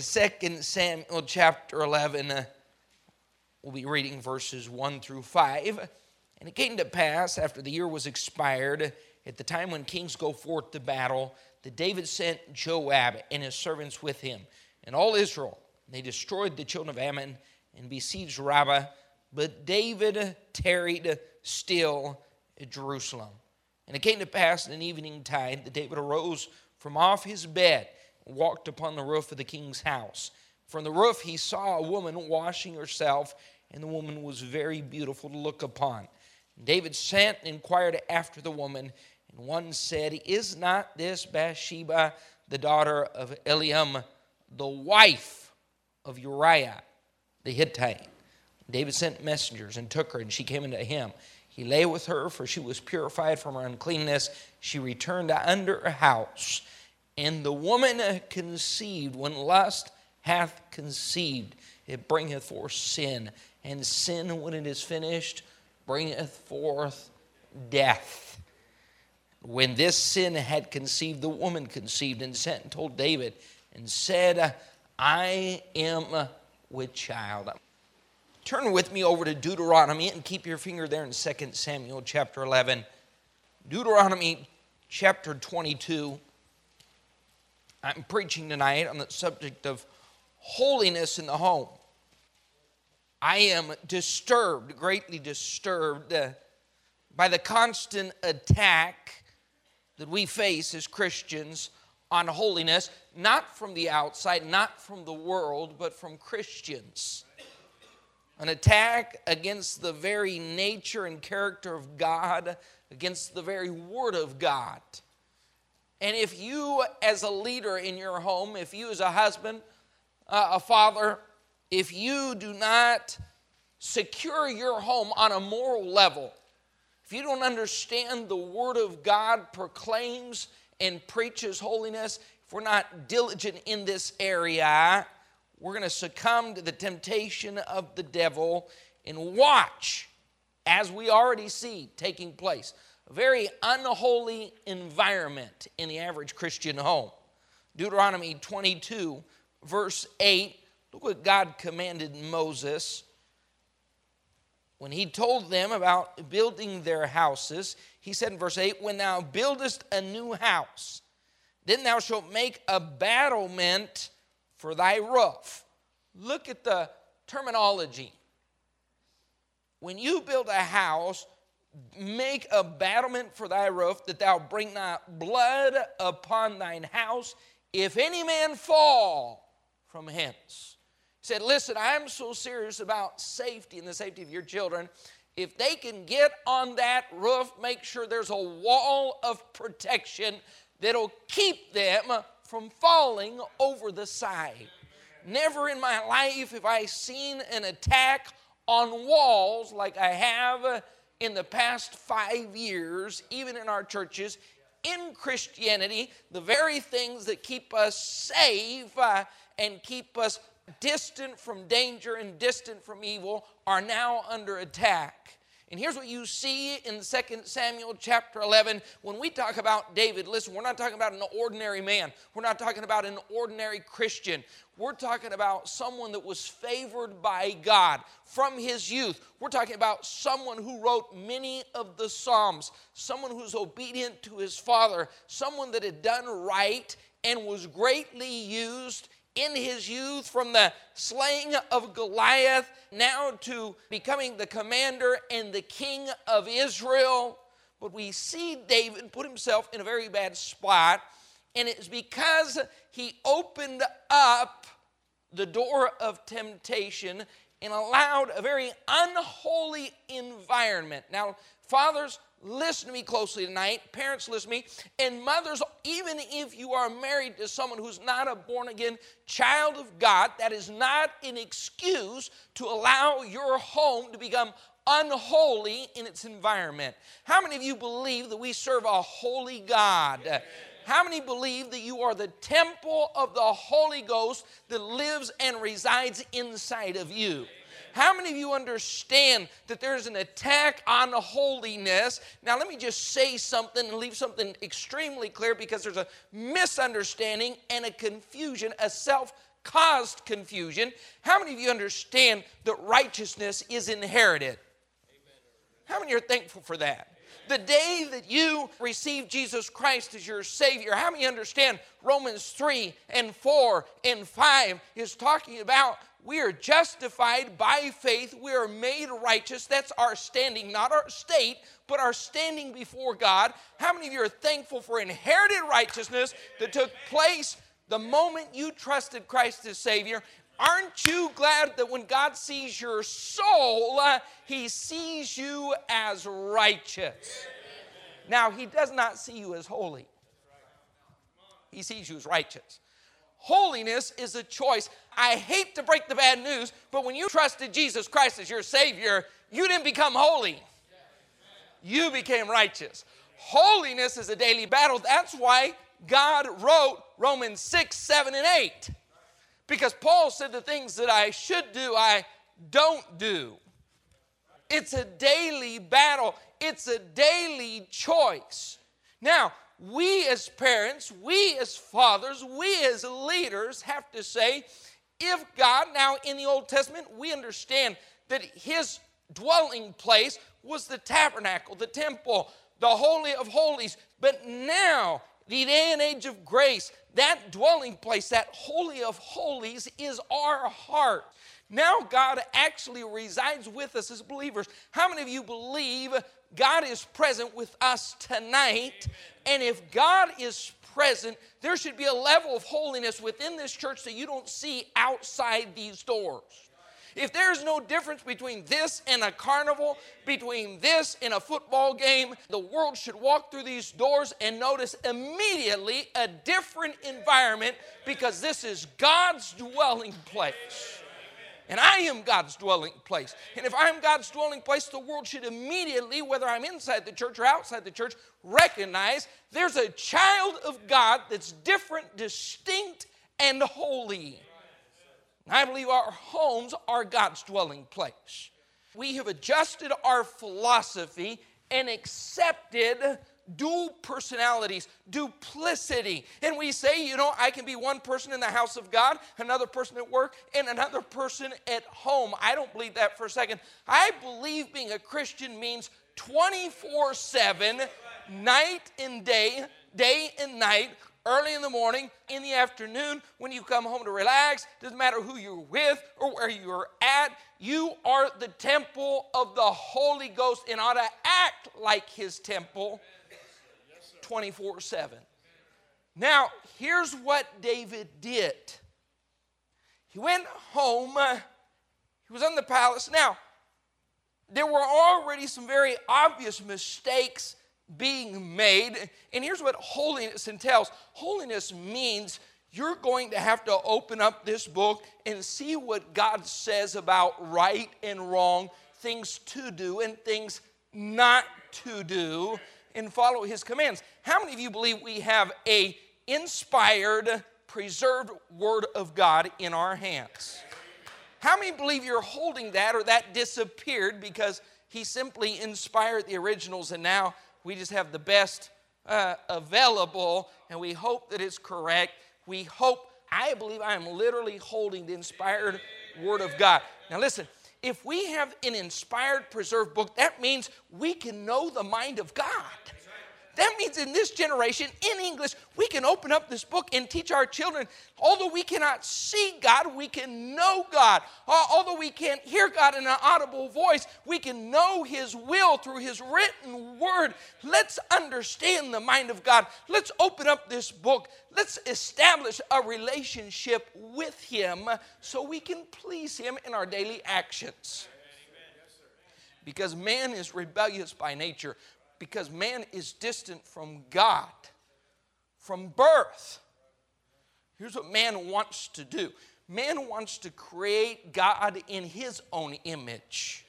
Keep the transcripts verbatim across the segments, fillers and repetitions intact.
Second Samuel chapter eleven, uh, we'll be reading verses one through five. And it came to pass, after the year was expired, at the time when kings go forth to battle, that David sent Joab and his servants with him, and all Israel. They destroyed the children of Ammon and besieged Rabbah, but David tarried still at Jerusalem. And it came to pass in an evening tide that David arose from off his bed, and walked upon the roof of the king's house. From the roof he saw a woman washing herself, and the woman was very beautiful to look upon. And David sent and inquired after the woman, and one said, "Is not this Bathsheba, the daughter of Eliam, the wife of Uriah the Hittite?" And David sent messengers and took her, and she came unto him. He lay with her, for she was purified from her uncleanness. She returned under her house. And the woman conceived. When lust hath conceived, it bringeth forth sin. And sin, when it is finished, bringeth forth death. When this sin had conceived, the woman conceived and sent and told David and said, "I am with child." Turn with me over to Deuteronomy and keep your finger there in Second Samuel chapter eleven. Deuteronomy chapter twenty-two. I'm preaching tonight on the subject of holiness in the home. I am disturbed, greatly disturbed, uh, by the constant attack that we face as Christians on holiness, not from the outside, not from the world, but from Christians. An attack against the very nature and character of God, against the very Word of God. And if you as a leader in your home, if you as a husband, uh, a father, if you do not secure your home on a moral level, if you don't understand the Word of God proclaims and preaches holiness, if we're not diligent in this area, we're going to succumb to the temptation of the devil and watch, as we already see taking place, a very unholy environment in the average Christian home. Deuteronomy twenty-two, verse eight, look what God commanded Moses when he told them about building their houses. He said in verse eight, "When thou buildest a new house, then thou shalt make a battlement for thy roof." Look at the terminology. When you build a house, make a battlement for thy roof, that thou bring not blood upon thine house, if any man fall from hence. He said, listen, I'm so serious about safety and the safety of your children. If they can get on that roof, make sure there's a wall of protection that'll keep them from falling over the side. Never in my life have I seen an attack on walls like I have in the past five years, even in our churches, in Christianity, the very things that keep us safe uh, and keep us distant from danger and distant from evil are now under attack. And here's what you see in Second Samuel chapter eleven. When we talk about David, listen, we're not talking about an ordinary man. We're not talking about an ordinary Christian. We're talking about someone that was favored by God from his youth. We're talking about someone who wrote many of the Psalms, someone who's obedient to his father, someone that had done right and was greatly used in his youth, from the slaying of Goliath now to becoming the commander and the king of Israel. But we see David put himself in a very bad spot, and it's because he opened up the door of temptation and allowed a very unholy environment. Now, fathers, listen to me closely tonight. Parents, listen to me. And mothers, even if you are married to someone who's not a born-again child of God, that is not an excuse to allow your home to become unholy in its environment. How many of you believe that we serve a holy God? Amen. How many believe that you are the temple of the Holy Ghost that lives and resides inside of you? Amen. How many of you understand that there's an attack on holiness? Now, let me just say something and leave something extremely clear, because there's a misunderstanding and a confusion, a self caused confusion. How many of you understand that righteousness is inherited? How many are thankful for that? The day that you receive Jesus Christ as your Savior, how many understand Romans three and four and five is talking about we are justified by faith, we are made righteous. That's our standing, not our state, but our standing before God. How many of you are thankful for inherited righteousness that took place the moment you trusted Christ as Savior? Aren't you glad that when God sees your soul, uh, he sees you as righteous? Now, he does not see you as holy. He sees you as righteous. Holiness is a choice. I hate to break the bad news, but when you trusted Jesus Christ as your Savior, you didn't become holy. You became righteous. Holiness is a daily battle. That's why God wrote Romans six, seven, and eight. Because Paul said the things that I should do, I don't do. It's a daily battle. It's a daily choice. Now, we as parents, we as fathers, we as leaders have to say, if God, now in the Old Testament, we understand that his dwelling place was the tabernacle, the temple, the Holy of Holies. But now, the day and age of grace, that dwelling place, that Holy of Holies is our heart. Now God actually resides with us as believers. How many of you believe God is present with us tonight? And if God is present, there should be a level of holiness within this church that you don't see outside these doors. If there's no difference between this and a carnival, between this and a football game, the world should walk through these doors and notice immediately a different environment, because this is God's dwelling place. And I am God's dwelling place. And if I'm God's dwelling place, the world should immediately, whether I'm inside the church or outside the church, recognize there's a child of God that's different, distinct, and holy. I believe our homes are God's dwelling place. We have adjusted our philosophy and accepted dual personalities, duplicity. And we say, you know, I can be one person in the house of God, another person at work, and another person at home. I don't believe that for a second. I believe being a Christian means twenty-four seven, night and day, day and night, early in the morning, in the afternoon, when you come home to relax, doesn't matter who you're with or where you're at, you are the temple of the Holy Ghost and ought to act like his temple twenty-four seven. Now, here's what David did. He went home. Uh, he was in the palace. Now, there were already some very obvious mistakes being made. And here's what holiness entails. Holiness means you're going to have to open up this book and see what God says about right and wrong, things to do and things not to do, and follow his commands. How many of you believe we have an inspired, preserved word of God in our hands? How many believe you're holding that, or that disappeared because he simply inspired the originals and now we just have the best uh, available, and we hope that it's correct. We hope, I believe I'm literally holding the inspired word of God. Now listen, if we have an inspired, preserved book, that means we can know the mind of God. That means in this generation, in English, we can open up this book and teach our children. Although we cannot see God, we can know God. Although we can't hear God in an audible voice, we can know his will through his written word. Let's understand the mind of God. Let's open up this book. Let's establish a relationship with him so we can please him in our daily actions. Because man is rebellious by nature. Because man is distant from God from birth. Here's what man wants to do. Man wants to create God in his own image.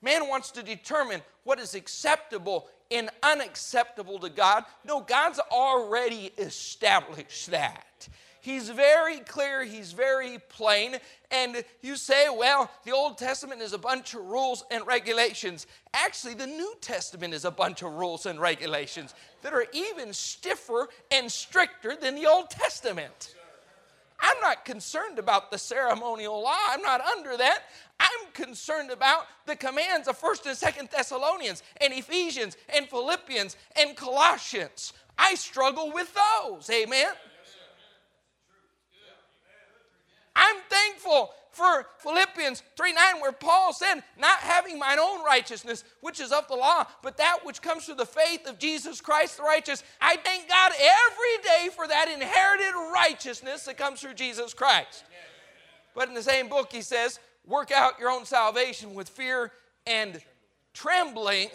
Man wants to determine what is acceptable and unacceptable to God. No, God's already established that. He's very clear. He's very plain. And you say, well, the Old Testament is a bunch of rules and regulations. Actually, the New Testament is a bunch of rules and regulations that are even stiffer and stricter than the Old Testament. I'm not concerned about the ceremonial law. I'm not under that. I'm concerned about the commands of First and Second Thessalonians and Ephesians and Philippians and Colossians. I struggle with those. Amen. I'm thankful for Philippians three nine, where Paul said, not having mine own righteousness, which is of the law, but that which comes through the faith of Jesus Christ the righteous. I thank God every day for that inherited righteousness that comes through Jesus Christ. Amen. But in the same book, he says, work out your own salvation with fear and trembling.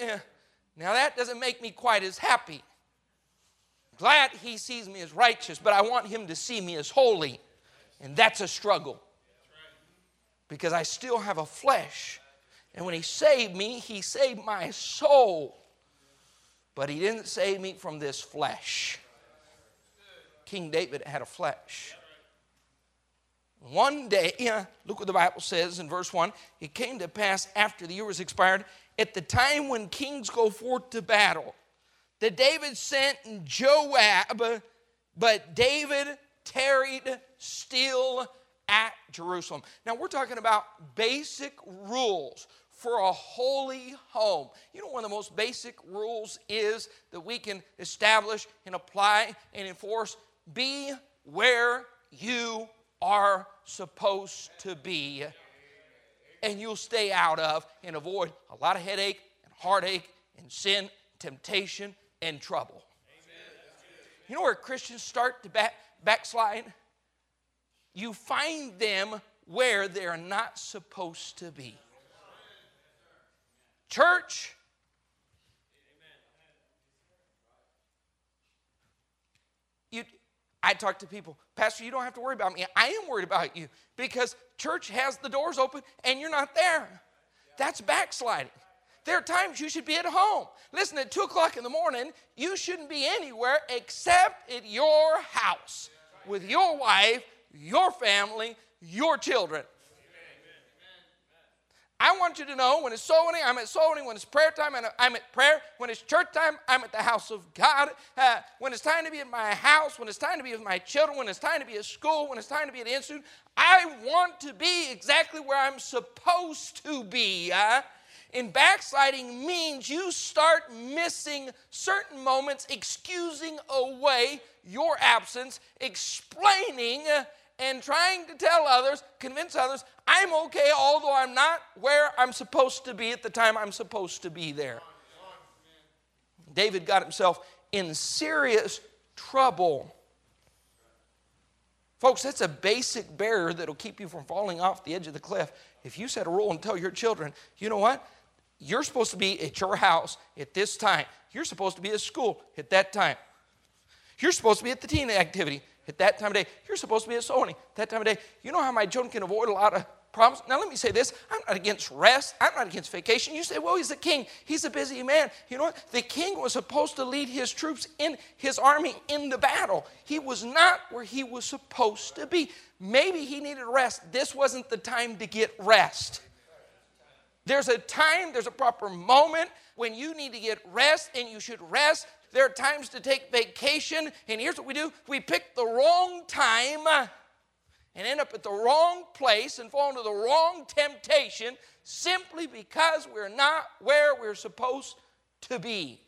Now that doesn't make me quite as happy. I'm glad he sees me as righteous, but I want him to see me as holy. And that's a struggle. Because I still have a flesh. And when he saved me, he saved my soul. But he didn't save me from this flesh. King David had a flesh. One day, yeah, look what the Bible says in verse one. It came to pass after the year was expired, at the time when kings go forth to battle, that David sent Joab, but David tarried still at Jerusalem. Now we're talking about basic rules for a holy home. You know, one of the most basic rules is that we can establish and apply and enforce: be where you are supposed to be, and you'll stay out of and avoid a lot of headache and heartache and sin, temptation, and trouble. You know where Christians start to back, backslide? You find them where they're not supposed to be. Church, you, I talk to people, Pastor, you don't have to worry about me. I am worried about you because church has the doors open and you're not there. That's backsliding. There are times you should be at home. Listen, at two o'clock in the morning, you shouldn't be anywhere except at your house with your wife, your family, your children. Amen. I want you to know when it's soul winning, I'm at soul winning. When it's prayer time, I'm at prayer. When it's church time, I'm at the house of God. Uh, when it's time to be at my house, when it's time to be with my children, when it's time to be at school, when it's time to be at the institute, I want to be exactly where I'm supposed to be. Uh, And backsliding means you start missing certain moments, excusing away your absence, explaining and trying to tell others, convince others, I'm okay, although I'm not where I'm supposed to be at the time I'm supposed to be there. David got himself in serious trouble. Folks, that's a basic barrier that'll keep you from falling off the edge of the cliff. If you set a rule and tell your children, you know what? You're supposed to be at your house at this time. You're supposed to be at school at that time. You're supposed to be at the teen activity at that time of day. You're supposed to be at sewing that time of day. You know how my children can avoid a lot of problems? Now, let me say this. I'm not against rest. I'm not against vacation. You say, well, he's a king. He's a busy man. You know what? The king was supposed to lead his troops in his army in the battle. He was not where he was supposed to be. Maybe he needed rest. This wasn't the time to get rest. There's a time, there's a proper moment when you need to get rest, and you should rest. There are times to take vacation, and here's what we do. We pick the wrong time and end up at the wrong place and fall into the wrong temptation simply because we're not where we're supposed to be.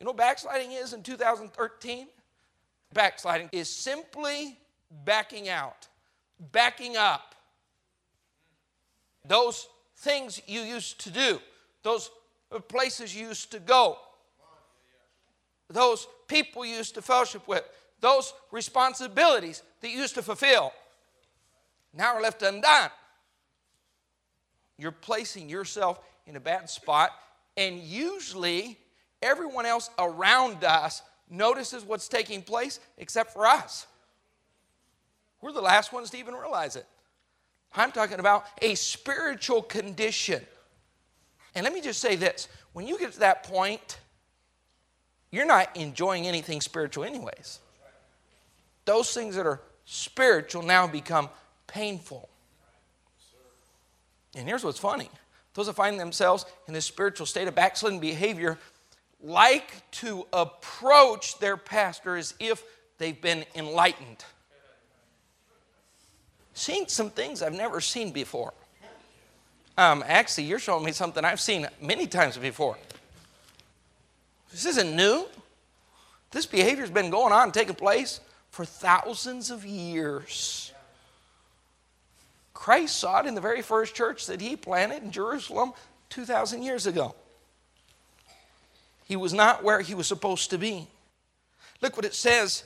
You know what backsliding is in two thousand thirteen? Backsliding is simply backing out, backing up. Those things you used to do, those places you used to go, those people you used to fellowship with, those responsibilities that you used to fulfill, now are left undone. You're placing yourself in a bad spot, and usually everyone else around us notices what's taking place except for us. We're the last ones to even realize it. I'm talking about a spiritual condition. And let me just say this. When you get to that point, you're not enjoying anything spiritual anyways. Those things that are spiritual now become painful. And here's what's funny. Those that find themselves in this spiritual state of backslidden behavior like to approach their pastor as if they've been enlightened. seen some things I've never seen before. Um, actually, you're showing me something I've seen many times before. This isn't new. This behavior's been going on, taking place for thousands of years. Christ saw it in the very first church that he planted in Jerusalem two thousand years ago. He was not where he was supposed to be. Look what it says.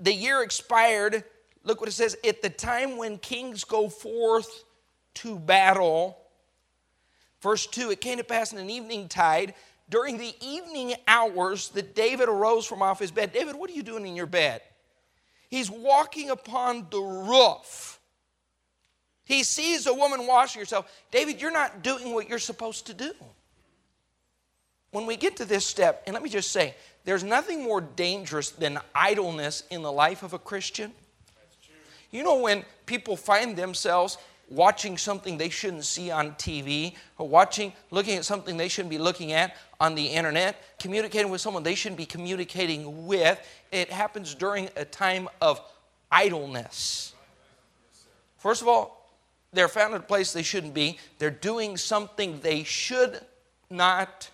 The year expired. Look what it says. At the time when kings go forth to battle. Verse two, it came to pass in an evening tide, during the evening hours, that David arose from off his bed. David, what are you doing in your bed? He's walking upon the roof. He sees a woman washing herself. David, you're not doing what you're supposed to do. When we get to this step, and let me just say, there's nothing more dangerous than idleness in the life of a Christian. You know, when people find themselves watching something they shouldn't see on T V, or watching, looking at something they shouldn't be looking at on the internet, communicating with someone they shouldn't be communicating with, it happens during a time of idleness. First of all, they're found in a place they shouldn't be. They're doing something they should not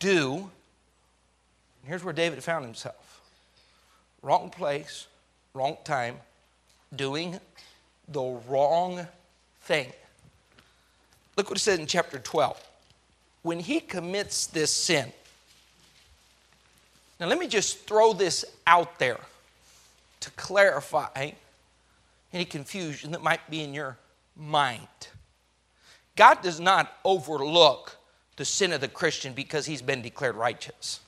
do. And here's where David found himself. Wrong place, wrong time, doing the wrong thing. Look what it says in chapter twelve. When he commits this sin. Now let me just throw this out there to clarify any confusion that might be in your mind. God does not overlook the sin of the Christian because he's been declared righteous.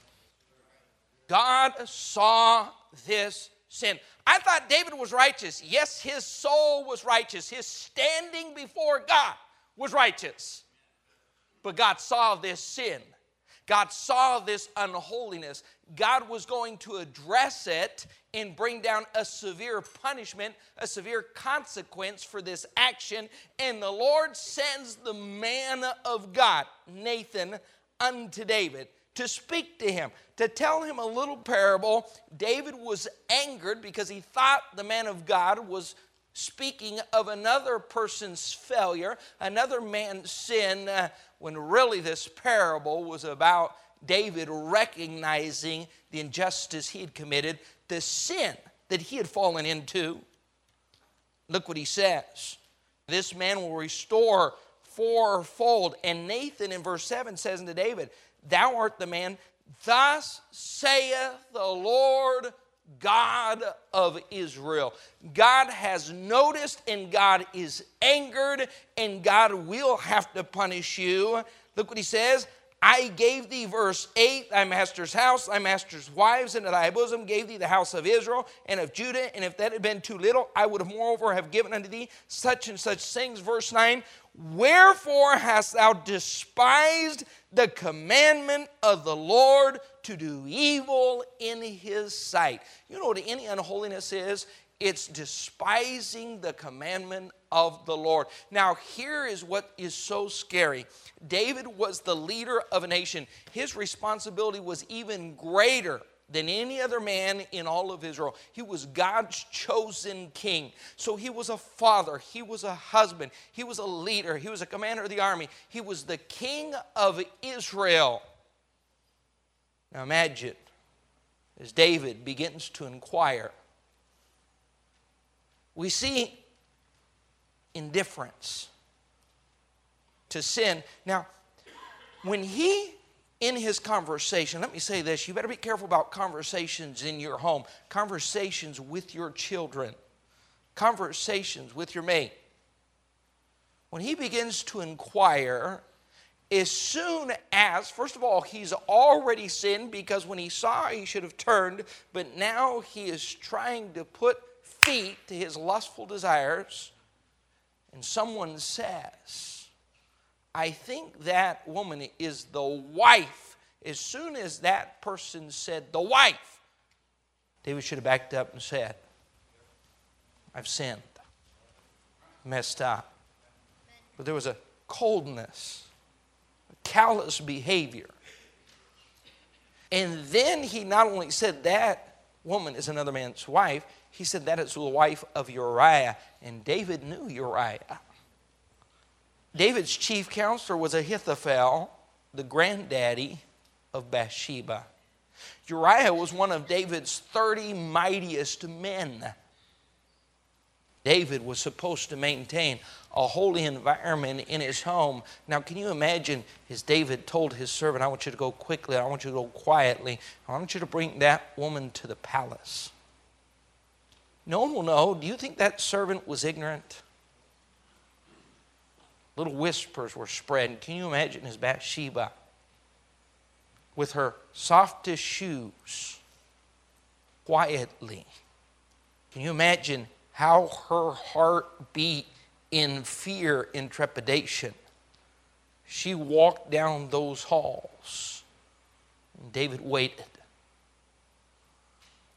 God saw this sin. I thought David was righteous. Yes, his soul was righteous. His standing before God was righteous. But God saw this sin. God saw this unholiness. God was going to address it and bring down a severe punishment, a severe consequence for this action. And the Lord sends the man of God, Nathan, unto David, to speak to him, to tell him a little parable. David was angered because he thought the man of God was speaking of another person's failure, another man's sin, uh, when really this parable was about David recognizing the injustice he had committed, the sin that he had fallen into. Look what he says. This man will restore fourfold. And Nathan in verse seven says unto David, thou art the man, thus saith the Lord God of Israel. God has noticed, and God is angered, and God will have to punish you. Look what he says. I gave thee, verse eight, thy master's house, thy master's wives, and thy bosom gave thee the house of Israel and of Judah. And if that had been too little, I would have moreover have given unto thee such and such things. Verse nine, wherefore hast thou despised the commandment of the Lord to do evil in his sight? You know what any unholiness is? It's despising the commandment of the Lord. Now, here is what is so scary. David was the leader of a nation. His responsibility was even greater than any other man in all of Israel. He was God's chosen king. So he was a father. He was a husband. He was a leader. He was a commander of the army. He was the king of Israel. Now imagine, as David begins to inquire, we see indifference to sin. Now, when he, in his conversation, let me say this, you better be careful about conversations in your home, conversations with your children, conversations with your mate. When he begins to inquire, as soon as, first of all, he's already sinned, because when he saw, he should have turned, but now he is trying to put feet to his lustful desires, and someone says, I think that woman is the wife. As soon as that person said the wife, David should have backed up and said, I've sinned, messed up. But there was a coldness, a callous behavior. And then he not only said that woman is another man's wife, He said, that is the wife of Uriah. And David knew Uriah. David's chief counselor was Ahithophel, the granddaddy of Bathsheba. Uriah was one of David's thirty mightiest men. David was supposed to maintain a holy environment in his home. Now, can you imagine, as David told his servant, I want you to go quickly, I want you to go quietly, I want you to bring that woman to the palace. No one will know. Do you think that servant was ignorant? Little whispers were spread. Can you imagine his Bathsheba with her softest shoes, quietly? Can you imagine how her heart beat in fear, in trepidation? She walked down those halls, and David waited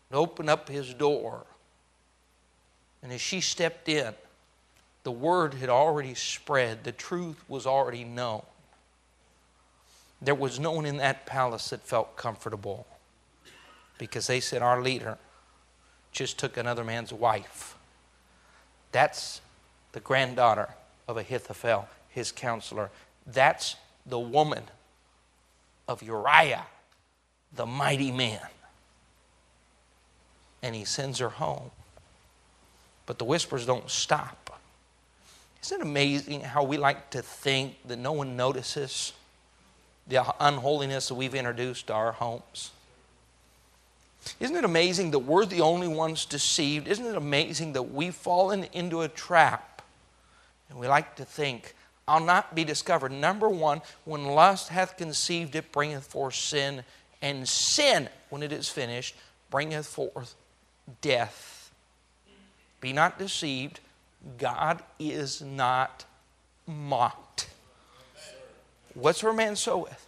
and opened up his door. And as she stepped in, the word had already spread. The truth was already known. There was no one in that palace that felt comfortable, because they said, our leader just took another man's wife. That's the granddaughter of Ahithophel, his counselor. That's the woman of Uriah, the mighty man. And he sends her home. But the whispers don't stop. Isn't it amazing how we like to think that no one notices the unholiness that we've introduced to our homes? Isn't it amazing that we're the only ones deceived? Isn't it amazing that we've fallen into a trap? And we like to think, I'll not be discovered. Number one, when lust hath conceived, it bringeth forth sin. And sin, when it is finished, bringeth forth death. Be not deceived, God is not mocked. Whatsoever man soweth,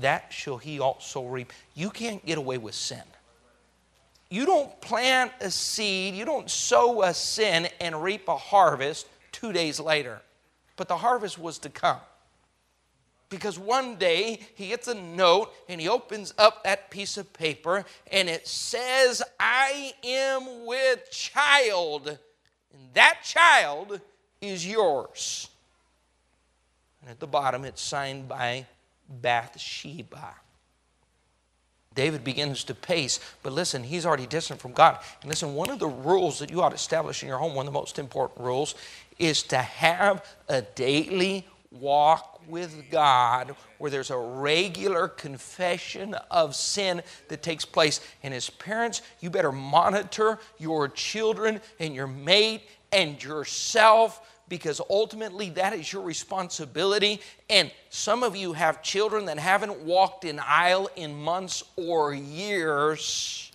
that shall he also reap. You can't get away with sin. You don't plant a seed, you don't sow a sin and reap a harvest two days later. But the harvest was to come. Because one day he gets a note and he opens up that piece of paper and it says, I am with child, and that child is yours. And at the bottom it's signed by Bathsheba. David begins to pace, but listen, he's already distant from God. And listen, one of the rules that you ought to establish in your home, one of the most important rules, is to have a daily walk with God, where there's a regular confession of sin that takes place. And as parents, you better monitor your children and your mate and yourself, because ultimately that is your responsibility. And some of you have children that haven't walked an aisle in months or years.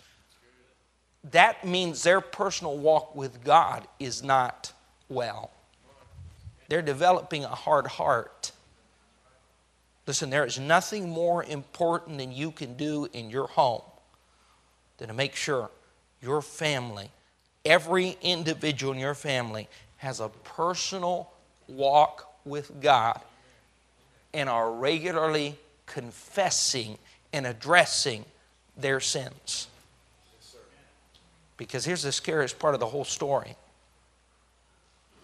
That means their personal walk with God is not well. They're developing a hard heart. Listen, there is nothing more important than you can do in your home than to make sure your family, every individual in your family, has a personal walk with God and are regularly confessing and addressing their sins. Because here's the scariest part of the whole story.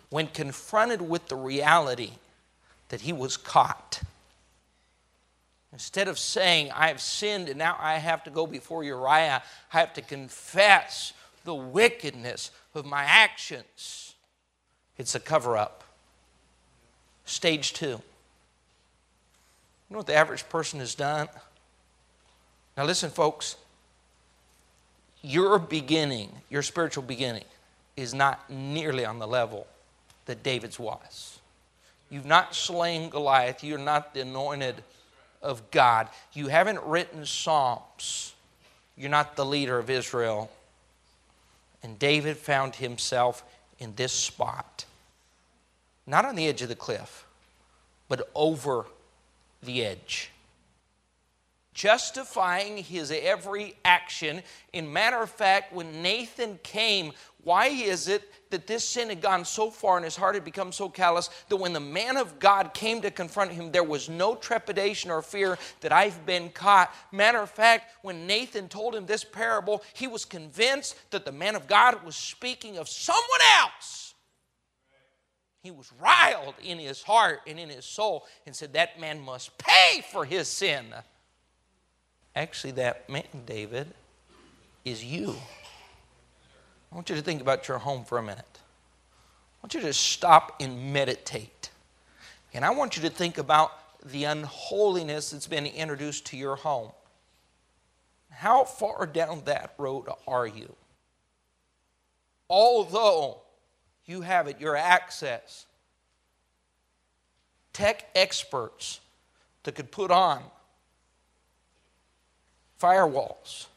When confronted with the reality that he was caught, instead of saying, I have sinned and now I have to go before Uriah, I have to confess the wickedness of my actions, it's a cover-up. Stage two. You know what the average person has done? Now listen, folks. Your beginning, your spiritual beginning, is not nearly on the level that David's was. You've not slain Goliath. You're not the anointed of God. You haven't written psalms. You're not the leader of Israel. And David found himself in this spot. Not on the edge of the cliff, but over the edge. justifying his every action. In matter of fact, when Nathan came, why is it that this sin had gone so far and his heart had become so callous that when the man of God came to confront him, there was no trepidation or fear that I've been caught? Matter of fact, when Nathan told him this parable, he was convinced that the man of God was speaking of someone else. He was riled in his heart and in his soul and said, that man must pay for his sin. Actually, that man, David, is you. I want you to think about your home for a minute. I want you to stop and meditate. And I want you to think about the unholiness that's been introduced to your home. How far down that road are you? Although you have at your access tech experts that could put on firewalls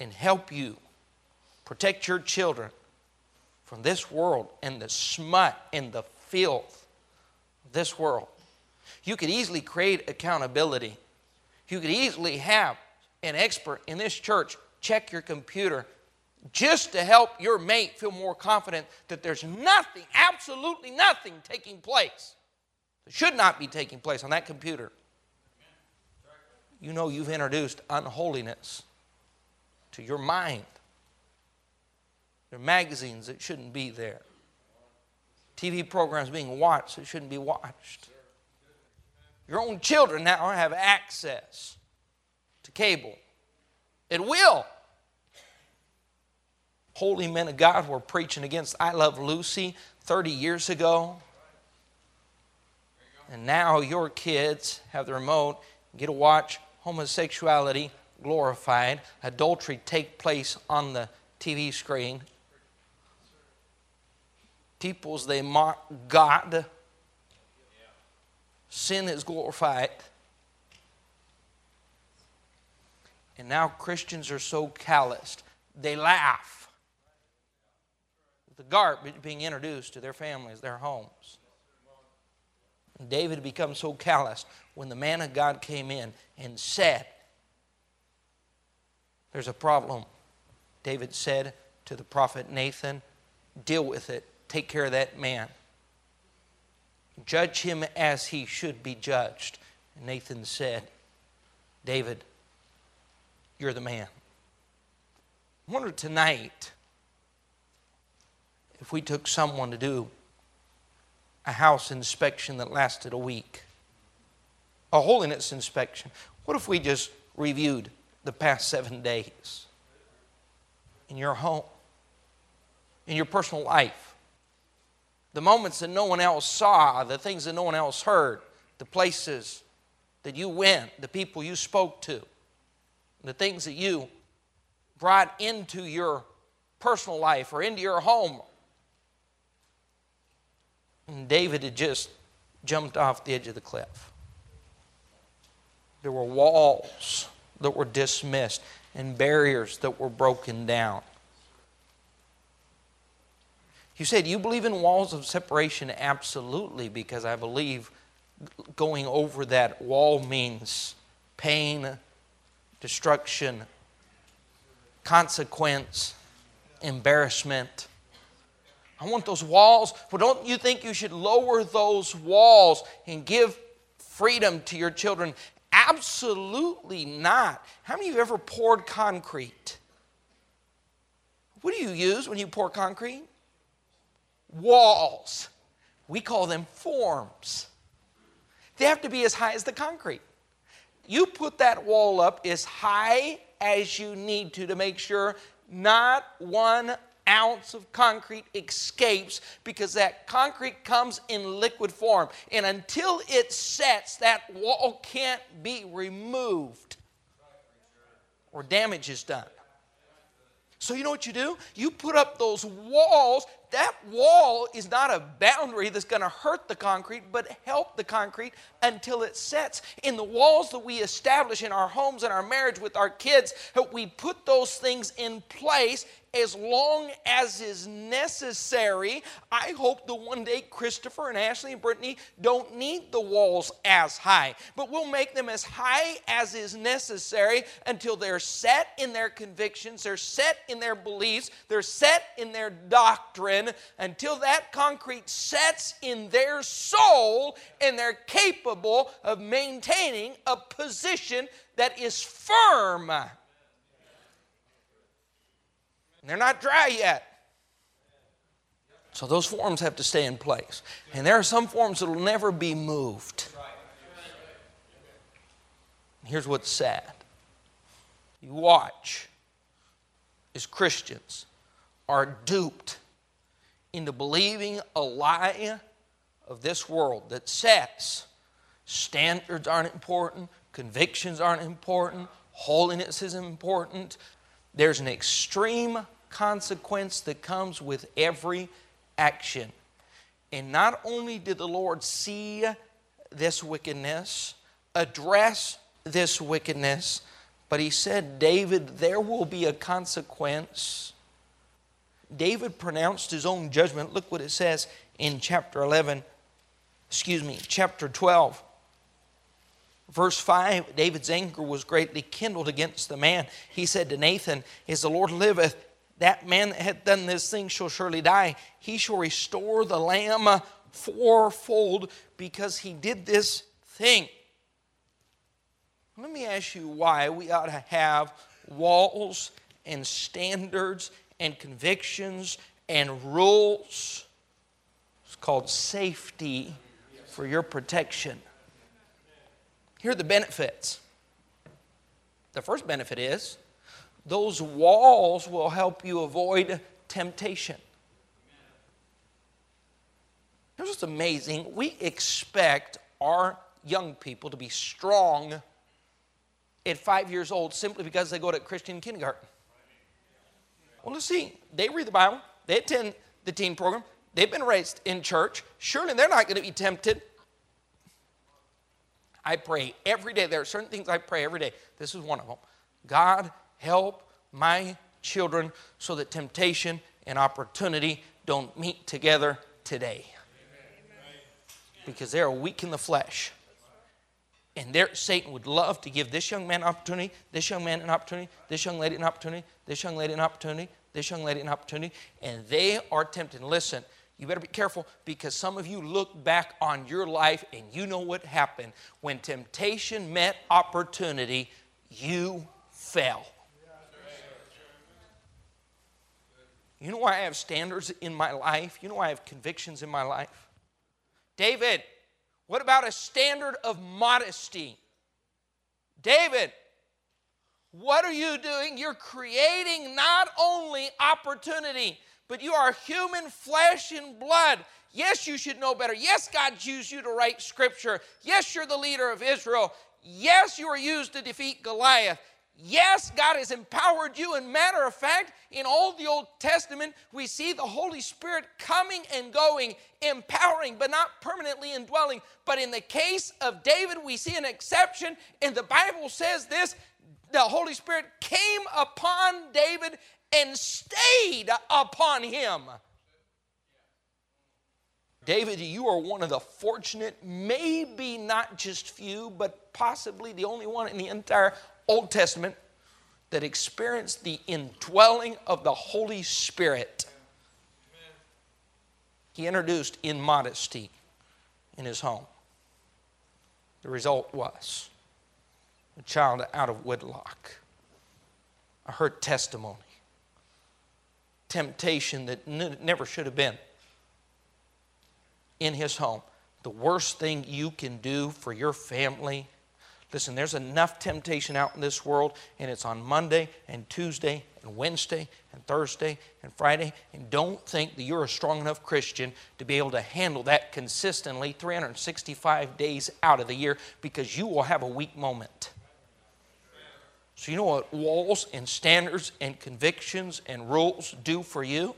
and help you protect your children from this world and the smut and the filth of this world. You could easily create accountability. You could easily have an expert in this church check your computer just to help your mate feel more confident that there's nothing, absolutely nothing taking place that should not be taking place on that computer. You know you've introduced unholiness to your mind. There are magazines that shouldn't be there. T V programs being watched that shouldn't be watched. Your own children now have access to cable. It will. Holy men of God were preaching against I Love Lucy thirty years ago. And now your kids have the remote, get to watch homosexuality glorified, adultery take place on the T V screen. Peoples, they mock God. Sin is glorified. And now Christians are so calloused, they laugh at the garbage being introduced to their families, their homes. And David becomes so calloused when the man of God came in and said, there's a problem. David said to the prophet Nathan, deal with it. Take care of that man. Judge him as he should be judged. And Nathan said, David, you're the man. I wonder tonight if we took someone to do a house inspection that lasted a week, a holiness inspection. What if we just reviewed the past seven days in your home, in your personal life, the moments that no one else saw, the things that no one else heard, the places that you went, the people you spoke to, the things that you brought into your personal life or into your home. And David had just jumped off the edge of the cliff. There were walls that were dismissed and barriers that were broken down. You said, you believe in walls of separation? Absolutely, because I believe going over that wall means pain, destruction, consequence, embarrassment. I want those walls. Well, don't you think you should lower those walls and give freedom to your children? Absolutely not. How many of you have ever poured concrete? What do you use when you pour concrete? Walls. We call them forms. They have to be as high as the concrete. You put that wall up as high as you need to to make sure not one ounce of concrete escapes, because that concrete comes in liquid form. And until it sets, that wall can't be removed or damage is done. So you know what you do? You put up those walls. That wall is not a boundary that's going to hurt the concrete, but help the concrete until it sets. In the walls that we establish in our homes and our marriage with our kids, we put those things in place as long as is necessary. I hope that one day Christopher and Ashley and Brittany don't need the walls as high, but we'll make them as high as is necessary until they're set in their convictions, they're set in their beliefs, they're set in their doctrine, until that concrete sets in their soul and they're capable of maintaining a position that is firm. And they're not dry yet. So those forms have to stay in place. And there are some forms that will never be moved. Here's what's sad. You watch as Christians are duped into believing a lie of this world that says standards aren't important, convictions aren't important, holiness isn't important. There's an extreme consequence that comes with every action. And not only did the Lord see this wickedness, address this wickedness, but he said, David, there will be a consequence. David pronounced his own judgment. Look what it says in chapter eleven, excuse me, chapter twelve. Verse five, David's anger was greatly kindled against the man. He said to Nathan, as the Lord liveth, that man that hath done this thing shall surely die. He shall restore the lamb fourfold because he did this thing. Let me ask you why we ought to have walls and standards and convictions and rules. It's called safety for your protection. Here are the benefits. The first benefit is those walls will help you avoid temptation. Here's what's amazing. We expect our young people to be strong at five years old simply because they go to Christian kindergarten. Well, let's see. They read the Bible. They attend the teen program. They've been raised in church. Surely they're not going to be tempted. I pray every day. There are certain things I pray every day. This is one of them. God, help my children so that temptation and opportunity don't meet together today. Amen. Because they are weak in the flesh. And there, Satan would love to give this young man an opportunity, this young man an opportunity, this young lady an opportunity, this young lady an opportunity, this young lady an opportunity. And they are tempted. Listen, you better be careful, because some of you look back on your life and you know what happened. When temptation met opportunity, you fell. You know why I have standards in my life? You know why I have convictions in my life? David, what about a standard of modesty? David, what are you doing? You're creating not only opportunity, but you are human flesh and blood. Yes, you should know better. Yes, God used you to write scripture. Yes, you're the leader of Israel. Yes, you were used to defeat Goliath. Yes, God has empowered you. And matter of fact, in all the Old Testament, we see the Holy Spirit coming and going, empowering, but not permanently indwelling. But in the case of David, we see an exception. And the Bible says this, the Holy Spirit came upon David and stayed upon him. David, you are one of the fortunate, maybe not just few, but possibly the only one in the entire Old Testament that experienced the indwelling of the Holy Spirit. He introduced in modesty in his home. The result was a child out of wedlock. I heard testimony. Temptation that n- never should have been in his home. The worst thing you can do for your family. Listen, there's enough temptation out in this world, and it's on Monday and Tuesday and Wednesday and Thursday and Friday, and don't think that you're a strong enough Christian to be able to handle that consistently three hundred sixty-five days out of the year, because you will have a weak moment. So you know what walls and standards and convictions and rules do for you?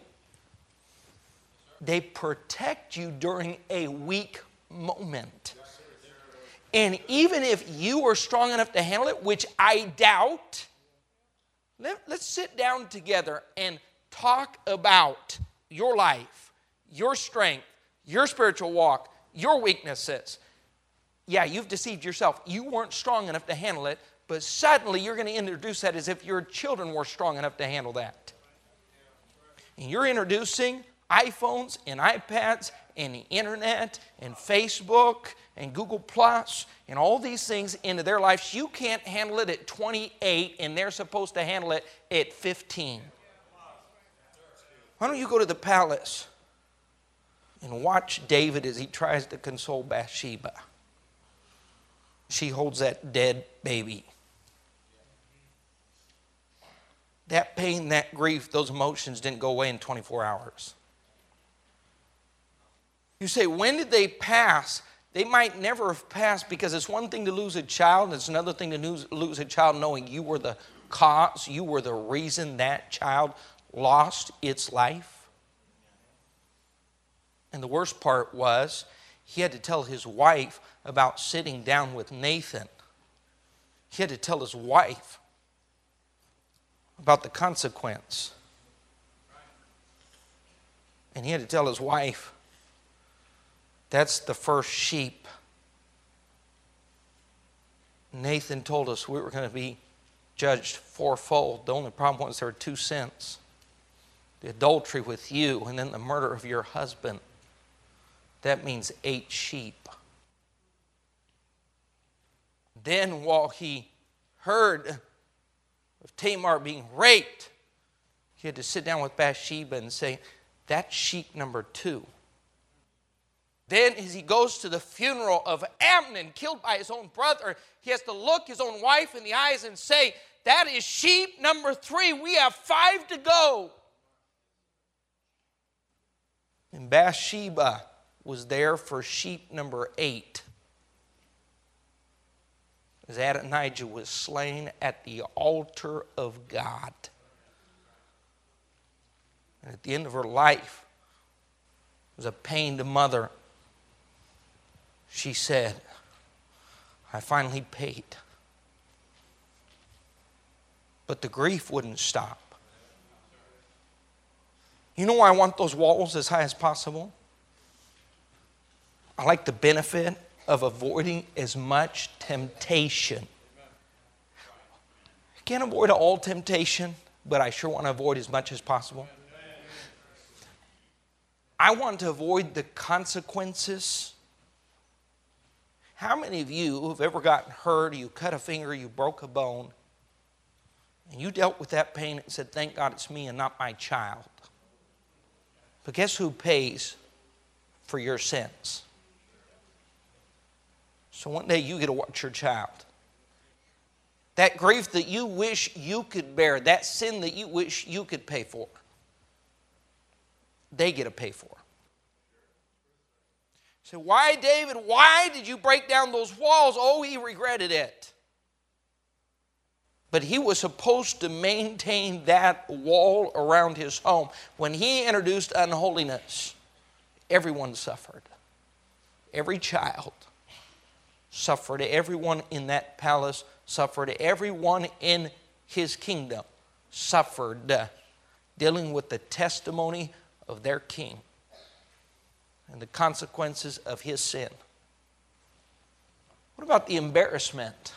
They protect you during a weak moment. And even if you are strong enough to handle it, which I doubt, let, let's sit down together and talk about your life, your strength, your spiritual walk, your weaknesses. Yeah, you've deceived yourself. You weren't strong enough to handle it, but suddenly you're going to introduce that as if your children were strong enough to handle that. And you're introducing iPhones and iPads and the internet and Facebook and Google Plus and all these things into their lives. You can't handle it at twenty-eight, and they're supposed to handle it at fifteen. Why don't you go to the palace and watch David as he tries to console Bathsheba? She holds that dead baby. That pain, that grief, those emotions didn't go away in twenty-four hours. You say, when did they pass? They might never have passed, because it's one thing to lose a child, and it's another thing to lose, lose a child knowing you were the cause, you were the reason that child lost its life. And the worst part was, he had to tell his wife about sitting down with Nathan. He had to tell his wife about the consequence. And he had to tell his wife, that's the first sheep. Nathan told us we were going to be judged fourfold. The only problem was there were two sins. The adultery with you and then the murder of your husband. That means eight sheep. Then while he heard of Tamar being raped, he had to sit down with Bathsheba and say, that's sheep number two. Then as he goes to the funeral of Amnon, killed by his own brother, he has to look his own wife in the eyes and say, that is sheep number three. We have five to go. And Bathsheba was there for sheep number eight, as Adonijah was slain at the altar of God. And at the end of her life, as a pained mother, she said, I finally paid. But the grief wouldn't stop. You know why I want those walls as high as possible? I like the benefit of avoiding as much temptation. I can't avoid all temptation, but I sure want to avoid as much as possible. I want to avoid the consequences. How many of you have ever gotten hurt, you cut a finger, you broke a bone, and you dealt with that pain and said, thank God it's me and not my child? But guess who pays for your sins? So one day you get to watch your child. That grief that you wish you could bear, that sin that you wish you could pay for, they get to pay for. So why, David, why did you break down those walls? Oh, he regretted it. But he was supposed to maintain that wall around his home. When he introduced unholiness, everyone suffered. Every child suffered. Everyone in that palace suffered. Everyone in his kingdom suffered, uh, dealing with the testimony of their king and the consequences of his sin. What about the embarrassment?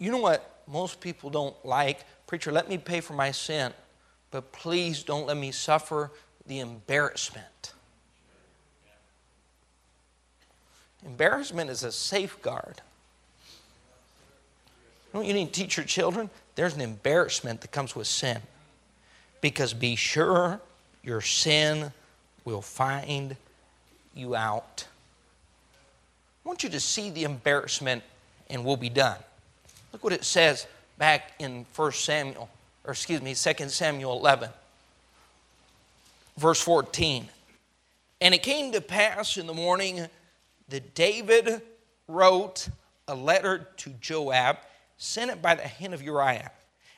You know what most people don't like? Preacher, let me pay for my sin, but please don't let me suffer the embarrassment. Embarrassment is a safeguard. Don't you need to teach your children? There's an embarrassment that comes with sin. Because be sure your sin will find you out. I want you to see the embarrassment and we'll be done. Look what it says back in First Samuel, or excuse me, Second Samuel eleven, verse fourteen. And it came to pass in the morning that David wrote a letter to Joab, sent it by the hand of Uriah.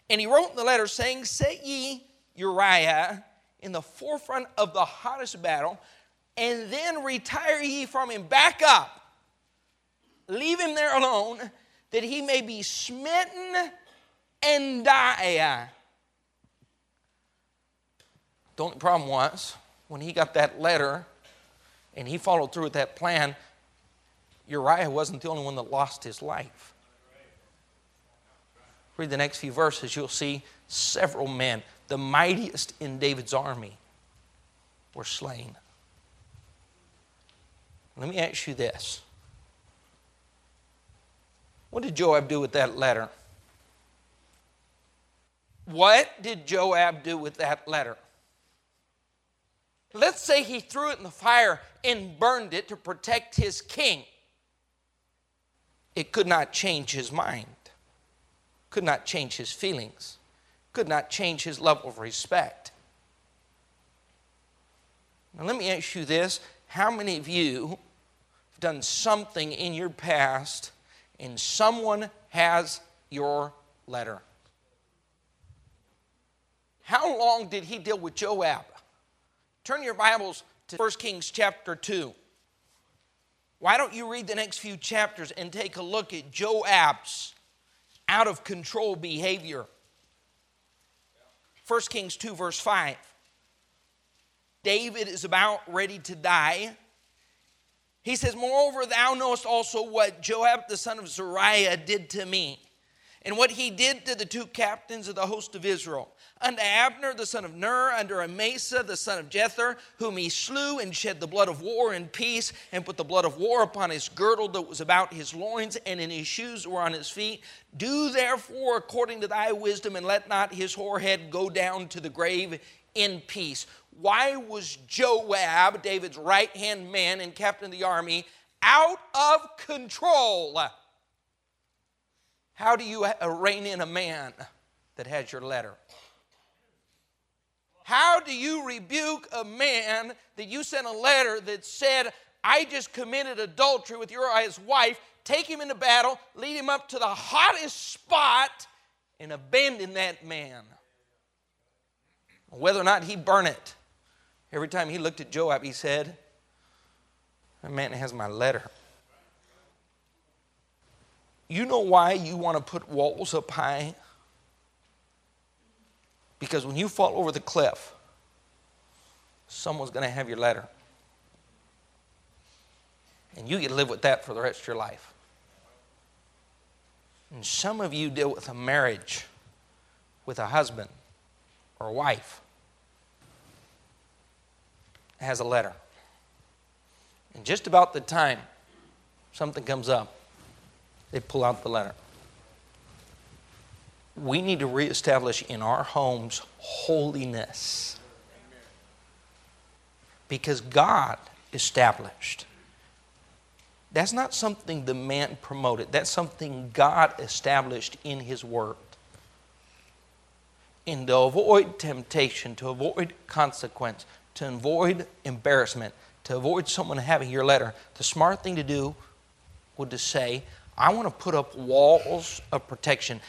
And he wrote in the letter saying, Set ye Uriah in the forefront of the hottest battle, and then retire ye from him. Back up. Leave him there alone, that he may be smitten and die. The only problem was when he got that letter and he followed through with that plan, Uriah wasn't the only one that lost his life. Read the next few verses, you'll see several men, the mightiest in David's army, were slain. Let me ask you this. What did Joab do with that letter? What did Joab do with that letter? Let's say he threw it in the fire and burned it to protect his king. It could not change his mind, could not change his feelings, could not change his level of respect. Now let me ask you this. How many of you have done something in your past and someone has your letter? How long did he deal with Joab? Turn your Bibles to First Kings chapter two. Why don't you read the next few chapters and take a look at Joab's out-of-control behavior. First Kings two, verse five. David is about ready to die. He says, "Moreover, thou knowest also what Joab the son of Zeruiah did to me, and what he did to the two captains of the host of Israel, unto Abner the son of Ner, under Amasa the son of Jether, whom he slew, and shed the blood of war in peace, and put the blood of war upon his girdle that was about his loins, and in his shoes were on his feet. Do therefore according to thy wisdom, and let not his forehead go down to the grave in peace." Why was Joab, David's right-hand man and captain of the army, out of control? How do you rein in a man that has your letter? How do you rebuke a man that you sent a letter that said, "I just committed adultery with Uriah's wife"? Take him into battle, lead him up to the hottest spot, and abandon that man. Whether or not he burn it, every time he looked at Joab, he said, "That man has my letter." You know why you want to put walls up high? Because when you fall over the cliff, someone's going to have your letter. And you get to live with that for the rest of your life. And some of you deal with a marriage, with a husband or a wife. It has a letter. And just about the time something comes up, they pull out the letter. We need to reestablish in our homes holiness. Because God established. That's not something the man promoted. That's something God established in His Word. And to avoid temptation, to avoid consequence, to avoid embarrassment, to avoid someone having your letter, the smart thing to do would to say, I want to put up walls of protection.